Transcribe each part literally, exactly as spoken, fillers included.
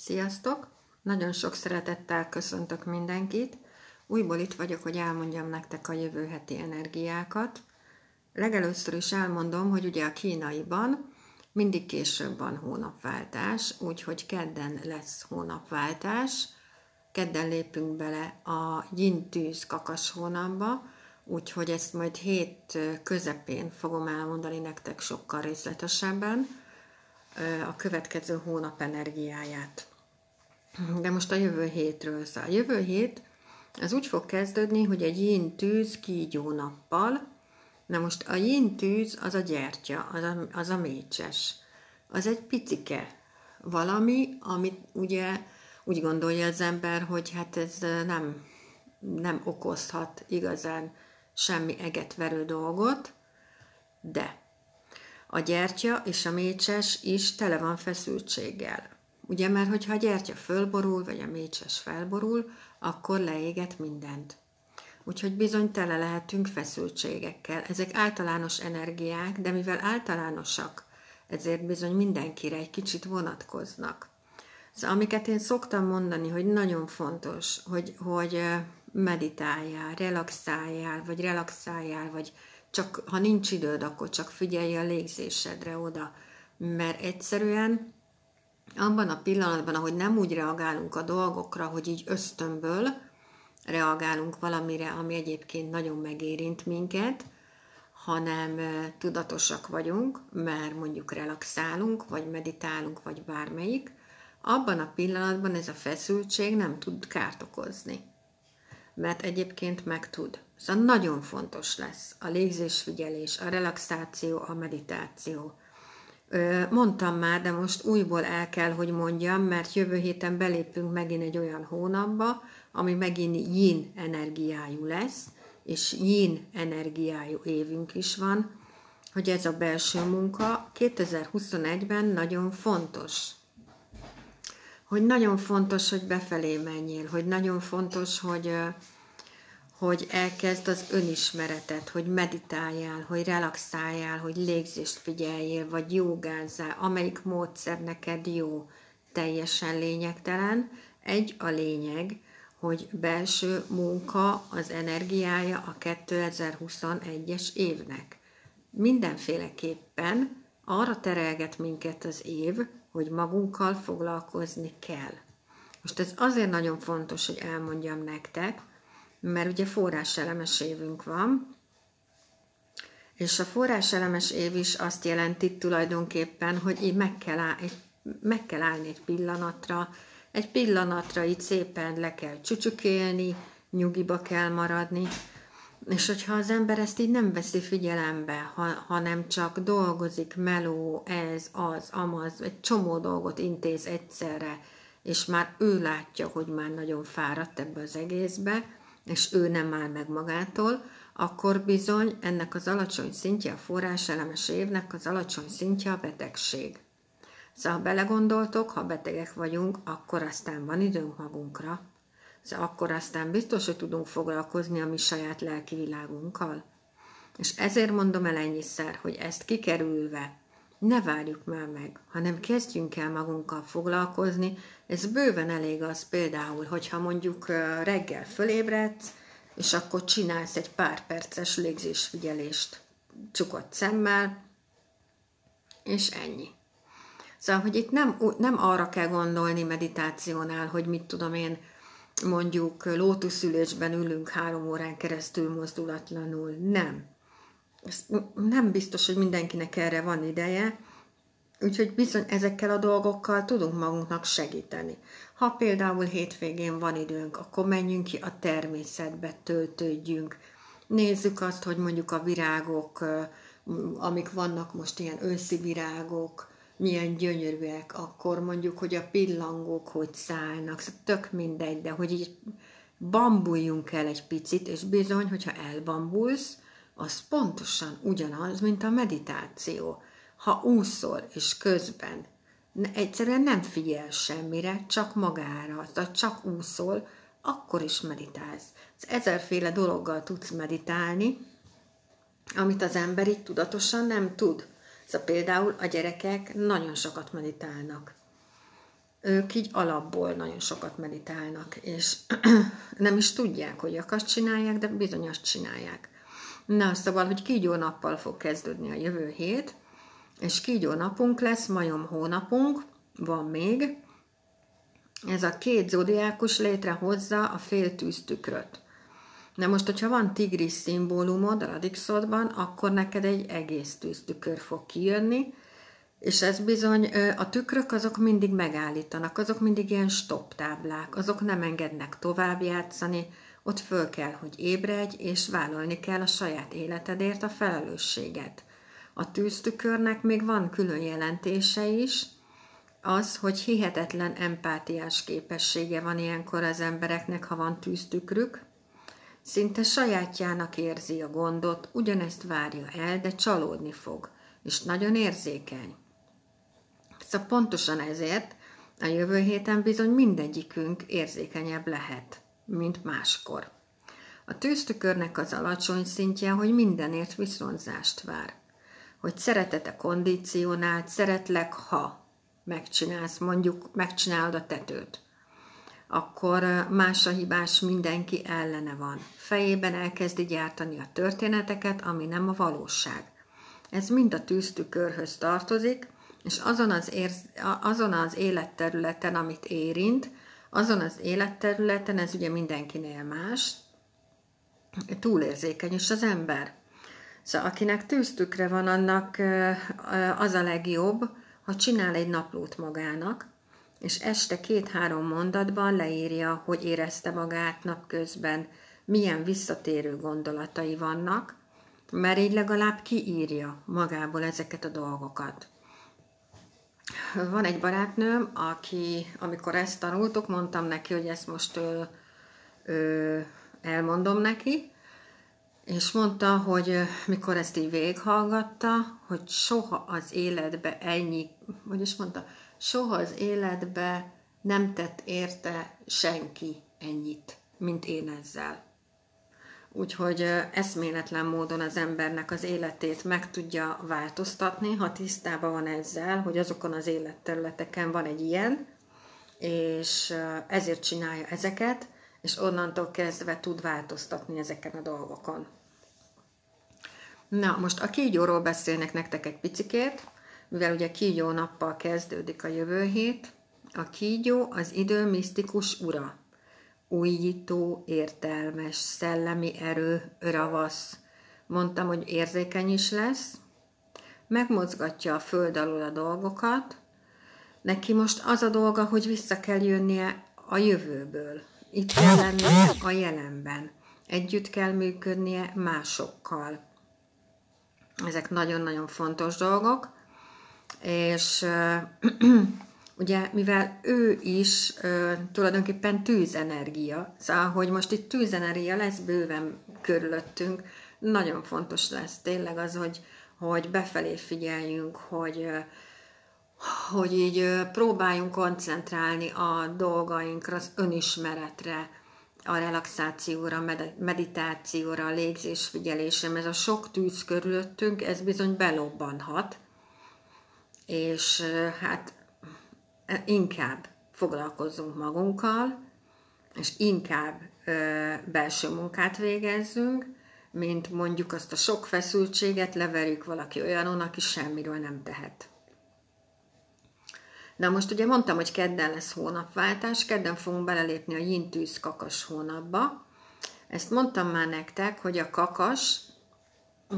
Sziasztok! Nagyon sok szeretettel köszöntök mindenkit. Újból itt vagyok, hogy elmondjam nektek a jövő heti energiákat. Legelőször is elmondom, hogy ugye a kínaiban mindig később van hónapváltás, úgyhogy kedden lesz hónapváltás. Kedden lépünk bele a Yin tűz kakas hónapba, úgyhogy ezt majd hét közepén fogom elmondani nektek sokkal részletesebben a következő hónap energiáját. De most a jövő hétről szól. A jövő hét az úgy fog kezdődni, hogy egy Yin tűz kígyó nappal. Na most a Yin tűz az a gyertya, az a, az a mécses. Az egy picike valami, amit ugye úgy gondolja az ember, hogy hát ez nem, nem okozhat igazán semmi egetverő dolgot, de a gyertya és a mécses is tele van feszültséggel. Ugye, mert hogyha a gyertya fölborul, vagy a mécses felborul, akkor leéget mindent. Úgyhogy bizony tele lehetünk feszültségekkel. Ezek általános energiák, de mivel általánosak, ezért bizony mindenkire egy kicsit vonatkoznak. Szóval, amiket én szoktam mondani, hogy nagyon fontos, hogy, hogy meditáljál, relaxáljál, vagy relaxáljál, vagy csak ha nincs időd, akkor csak figyelj a légzésedre oda. Mert egyszerűen abban a pillanatban, ahogy nem úgy reagálunk a dolgokra, hogy így ösztönből reagálunk valamire, ami egyébként nagyon megérint minket, hanem tudatosak vagyunk, mert mondjuk relaxálunk, vagy meditálunk, vagy bármelyik, abban a pillanatban ez a feszültség nem tud kárt okozni. Mert egyébként meg tud. Szóval nagyon fontos lesz a légzésfigyelés, a relaxáció, a meditáció. Mondtam már, de most újból el kell, hogy mondjam, mert jövő héten belépünk megint egy olyan hónapba, ami megint Yin energiájú lesz, és Yin energiájú évünk is van, hogy ez a belső munka kétezer-huszonegyben nagyon fontos. Hogy nagyon fontos, hogy befelé menjél, hogy nagyon fontos, hogy, hogy elkezd az önismeretet, hogy meditáljál, hogy relaxáljál, hogy légzést figyeljél, vagy jogázzál, amelyik módszer neked jó, teljesen lényegtelen. Egy a lényeg, hogy belső munka az energiája a kétezer-huszonegyes évnek. Mindenféleképpen arra terelget minket az év, hogy magunkkal foglalkozni kell. Most ez azért nagyon fontos, hogy elmondjam nektek, mert ugye forráselemes évünk van, és a forráselemes év is azt jelenti tulajdonképpen, hogy így meg kell, áll, egy, meg kell állni egy pillanatra, egy pillanatra így szépen le kell csücsükélni, nyugiba kell maradni, és hogyha az ember ezt így nem veszi figyelembe, ha, hanem csak dolgozik, meló, ez, az, amaz, egy csomó dolgot intéz egyszerre, és már ő látja, hogy már nagyon fáradt ebbe az egészbe, és ő nem áll meg magától, akkor bizony ennek az alacsony szintje, a forráselemes évnek az alacsony szintje a betegség. Szóval ha belegondoltok, ha betegek vagyunk, akkor aztán van időnk magunkra. Akkor aztán biztos, hogy tudunk foglalkozni a mi saját lelki világunkkal. És ezért mondom el ennyiszer, hogy ezt kikerülve ne várjuk már meg, hanem kezdjünk el magunkkal foglalkozni. Ez bőven elég az például, hogyha mondjuk reggel fölébredsz, és akkor csinálsz egy pár perces légzésfigyelést csukott szemmel, és ennyi. Szóval, hogy itt nem, nem arra kell gondolni meditációnál, hogy mit tudom én, mondjuk lótuszülésben ülünk három órán keresztül mozdulatlanul. Nem. Nem biztos, hogy mindenkinek erre van ideje, úgyhogy bizony ezekkel a dolgokkal tudunk magunknak segíteni. Ha például hétvégén van időnk, akkor menjünk ki a természetbe, töltődjünk. Nézzük azt, hogy mondjuk a virágok, amik vannak most ilyen őszi virágok, milyen gyönyörűek, akkor mondjuk, hogy a pillangók hogy szállnak, szóval tök mindegy, de hogy így bambuljunk el egy picit, és bizony, hogyha elbambulsz, az pontosan ugyanaz, mint a meditáció. Ha úszol, és közben egyszerűen nem figyel semmire, csak magára, tehát csak úszol, akkor is meditálsz. Ezerféle dologgal tudsz meditálni, amit az ember így tudatosan nem tud. Szóval például a gyerekek nagyon sokat meditálnak. ők így alapból nagyon sokat meditálnak, és nem is tudják, hogy akart csinálják, de bizony azt csinálják. Na, szóval, hogy kígyó nappal fog kezdődni a jövő hét, és kígyó napunk lesz, majom hónapunk, van még. Ez a két zodiákus létrehozza a féltűz tükröt. Na most, hogyha van tigris szimbólumod a radixodban, akkor neked egy egész tűztükör fog kijönni, és ez bizony, a tükrök azok mindig megállítanak, azok mindig ilyen stop táblák, azok nem engednek tovább játszani, ott föl kell, hogy ébredj, és vállalni kell a saját életedért a felelősséget. A tűztükörnek még van külön jelentése is, az, hogy hihetetlen empátiás képessége van ilyenkor az embereknek, ha van tűztükrük, szinte sajátjának érzi a gondot, ugyanezt várja el, de csalódni fog, és nagyon érzékeny. Szóval pontosan ezért a jövő héten bizony mindegyikünk érzékenyebb lehet, mint máskor. A tűztükörnek az alacsony szintje, hogy mindenért viszonzást vár. Hogy szeretete kondicionált, szeretlek, ha megcsinálsz, mondjuk megcsinálod a tetőt. Akkor más a hibás, mindenki ellene van. Fejében elkezdi gyártani a történeteket, ami nem a valóság. Ez mind a tűztükörhöz tartozik, és azon az, érz- azon az életterületen, amit érint, azon az életterületen, ez ugye mindenkinél más, túlérzékeny is az ember. Szóval akinek tűztükre van, annak az a legjobb, ha csinál egy naplót magának, és este két-három mondatban leírja, hogy érezte magát napközben, milyen visszatérő gondolatai vannak, mert így legalább kiírja magából ezeket a dolgokat. Van egy barátnőm, aki, amikor ezt tanultuk, mondtam neki, hogy ezt most ö, ö, elmondom neki, és mondta, hogy mikor ezt így végighallgatta, hogy soha az életbe ennyi, vagyis mondta, soha az életbe nem tett érte senki ennyit, mint én ezzel. Úgyhogy eszméletlen módon az embernek az életét meg tudja változtatni, ha tisztában van ezzel, hogy azokon az életterületeken van egy ilyen, és ezért csinálja ezeket, és onnantól kezdve tud változtatni ezeken a dolgokon. Na, most a kígyóról beszélnek nektek egy picikét, mivel ugye kígyó nappal kezdődik a jövő hét. A kígyó az idő misztikus ura. Újító, értelmes, szellemi erő, ravasz. Mondtam, hogy érzékeny is lesz. Megmozgatja a föld alól a dolgokat. Neki most az a dolga, hogy vissza kell jönnie a jövőből. Itt kell lennie a jelenben. Együtt kell működnie másokkal. Ezek nagyon-nagyon fontos dolgok. És uh, ugye, mivel ő is uh, tulajdonképpen tűzenergia, szóval, hogy most itt tűzenergia lesz bőven körülöttünk, nagyon fontos lesz tényleg az, hogy, hogy befelé figyeljünk, hogy, uh, hogy így uh, próbáljunk koncentrálni a dolgainkra, az önismeretre, a relaxációra, med- meditációra, a légzésfigyelésre, ez a sok tűz körülöttünk, ez bizony belobbanhat, és hát inkább foglalkozzunk magunkkal, és inkább ö, belső munkát végezzünk, mint mondjuk azt a sok feszültséget leverjük valaki olyanon, aki semmiről nem tehet. Na most ugye mondtam, hogy kedden lesz hónapváltás, kedden fogunk belelépni a yin tűz kakas hónapba. Ezt mondtam már nektek, hogy a kakas,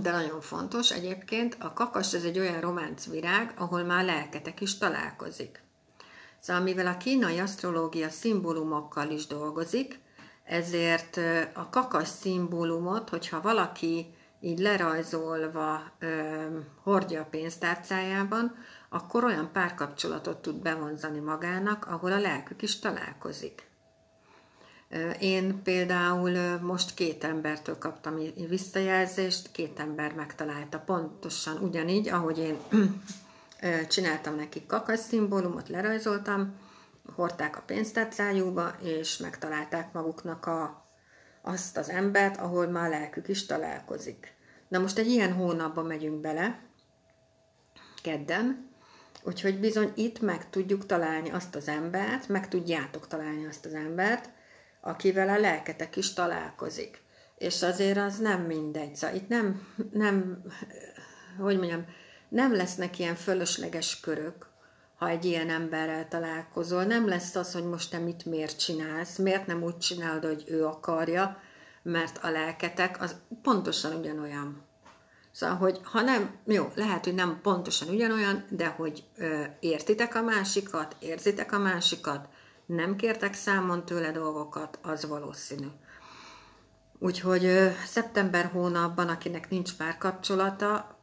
de nagyon fontos egyébként, a kakas ez egy olyan románc virág, ahol már lelketek is találkozik. Szóval mivel a kínai asztrológia szimbólumokkal is dolgozik, ezért a kakas szimbólumot, hogyha valaki így lerajzolva ö, hordja a pénztárcájában, akkor olyan párkapcsolatot tud bevonzani magának, ahol a lelkük is találkozik. Én például most két embertől kaptam visszajelzést, két ember megtalálta pontosan ugyanígy, ahogy én csináltam nekik kakasszimbólumot, lerajzoltam, hordták a pénztárcájukba, és megtalálták maguknak a, azt az embert, ahol már a lelkük is találkozik. Na most egy ilyen hónapba megyünk bele, kedden, Úgyhogy bizony itt meg tudjuk találni azt az embert, meg tudjátok találni azt az embert, akivel a lelketek is találkozik. És azért az nem mindegy. Szóval itt nem, nem, hogy mondjam, nem lesznek ilyen fölösleges körök, ha egy ilyen emberrel találkozol. Nem lesz az, hogy most te mit miért csinálsz, miért nem úgy csinálod, hogy ő akarja, mert a lelketek az pontosan ugyanolyan. Szóval, hogy ha nem, jó, lehet, hogy nem pontosan ugyanolyan, de hogy ö, értitek a másikat, érzitek a másikat, nem kértek számon tőle dolgokat, az valószínű. Úgyhogy ö, szeptember hónapban, akinek nincs párkapcsolata,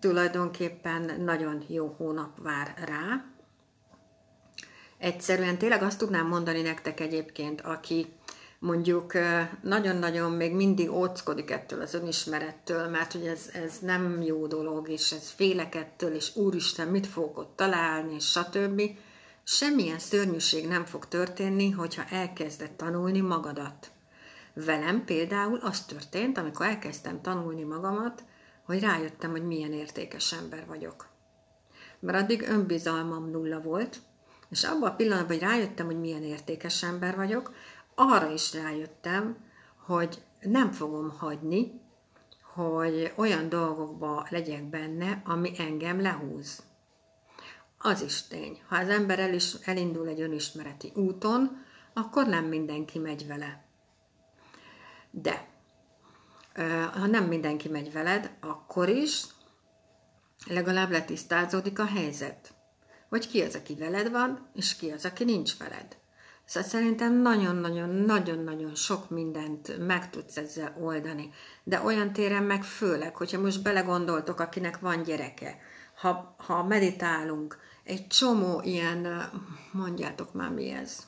tulajdonképpen nagyon jó hónap vár rá. Egyszerűen tényleg azt tudnám mondani nektek egyébként, aki mondjuk nagyon-nagyon még mindig óckodik ettől az önismerettől, mert hogy ez, ez nem jó dolog, és ez félek ettől, és úristen, mit fogok ott találni, és stb. Semmilyen szörnyűség nem fog történni, hogyha elkezded tanulni magadat. Velem például az történt, amikor elkezdtem tanulni magamat, hogy rájöttem, hogy milyen értékes ember vagyok. Mert addig önbizalmam nulla volt, és abban a pillanatban, hogy rájöttem, hogy milyen értékes ember vagyok, arra is rájöttem, hogy nem fogom hagyni, hogy olyan dolgokba legyek benne, ami engem lehúz. Az is tény. Ha az ember el is, elindul egy önismereti úton, akkor nem mindenki megy vele. De ha nem mindenki megy veled, akkor is legalább letisztázódik a helyzet. Hogy ki az, aki veled van, és ki az, aki nincs veled. Szóval szerintem nagyon-nagyon-nagyon-nagyon sok mindent meg tudsz ezzel oldani. De olyan téren meg főleg, hogyha most belegondoltok, akinek van gyereke, ha, ha meditálunk, egy csomó ilyen, mondjátok már mi ez,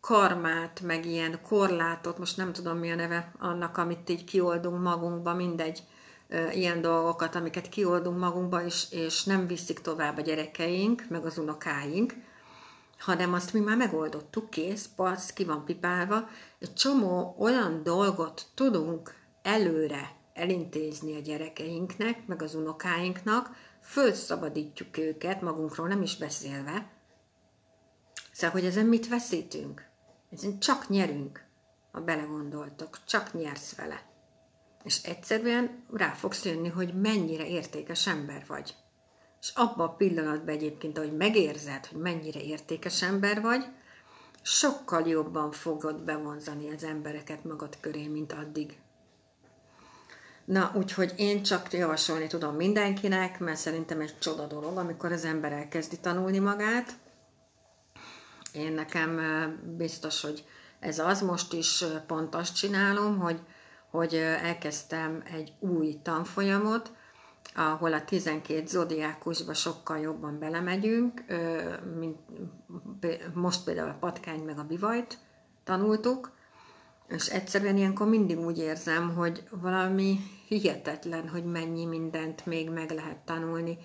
karmát, meg ilyen korlátot, most nem tudom mi a neve annak, amit így kioldunk magunkba, mindegy, ilyen dolgokat, amiket kioldunk magunkba, és, és nem viszik tovább a gyerekeink, meg az unokáink, hanem azt mi már megoldottuk, kész, pasz, ki van pipálva. Egy csomó olyan dolgot tudunk előre elintézni a gyerekeinknek, meg az unokáinknak, fölszabadítjuk őket, magunkról nem is beszélve. Szóval, hogy ezen mit veszítünk? Ezen csak nyerünk, ha belegondoltok, csak nyersz vele. És egyszerűen rá fogsz jönni, hogy mennyire értékes ember vagy. És abban a pillanatban egyébként, ahogy megérzed, hogy mennyire értékes ember vagy, sokkal jobban fogod bevonzani az embereket magad köré, mint addig. Na, úgyhogy én csak javasolni tudom mindenkinek, mert szerintem egy csoda dolog, amikor az ember elkezdi tanulni magát. Én nekem biztos, hogy ez az, most is pont azt csinálom, hogy, hogy elkezdtem egy új tanfolyamot, ahol a tizenkét zodiákusba sokkal jobban belemegyünk, mint most például a patkány meg a bivajt tanultuk, és egyszerűen ilyenkor mindig úgy érzem, hogy valami hihetetlen, hogy mennyi mindent még meg lehet tanulni,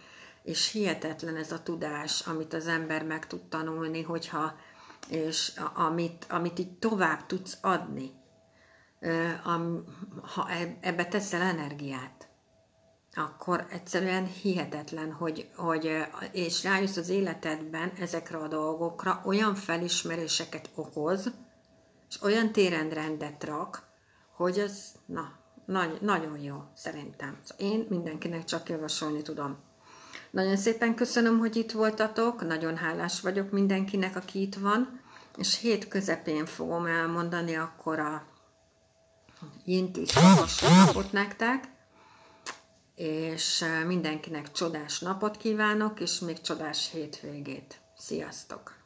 és hihetetlen ez a tudás, amit az ember meg tud tanulni, hogyha, és amit, amit így tovább tudsz adni, ha ebbe teszel energiát. Akkor egyszerűen hihetetlen, hogy, hogy, és rájössz az életedben ezekre a dolgokra, olyan felismeréseket okoz, és olyan téren rendet rak, hogy ez na, nagy, nagyon jó, szerintem. Szóval én mindenkinek csak javasolni tudom. Nagyon szépen köszönöm, hogy itt voltatok, nagyon hálás vagyok mindenkinek, aki itt van, és hét közepén fogom elmondani akkor a jintis napot nektek, és mindenkinek csodás napot kívánok, és még csodás hétvégét. Sziasztok!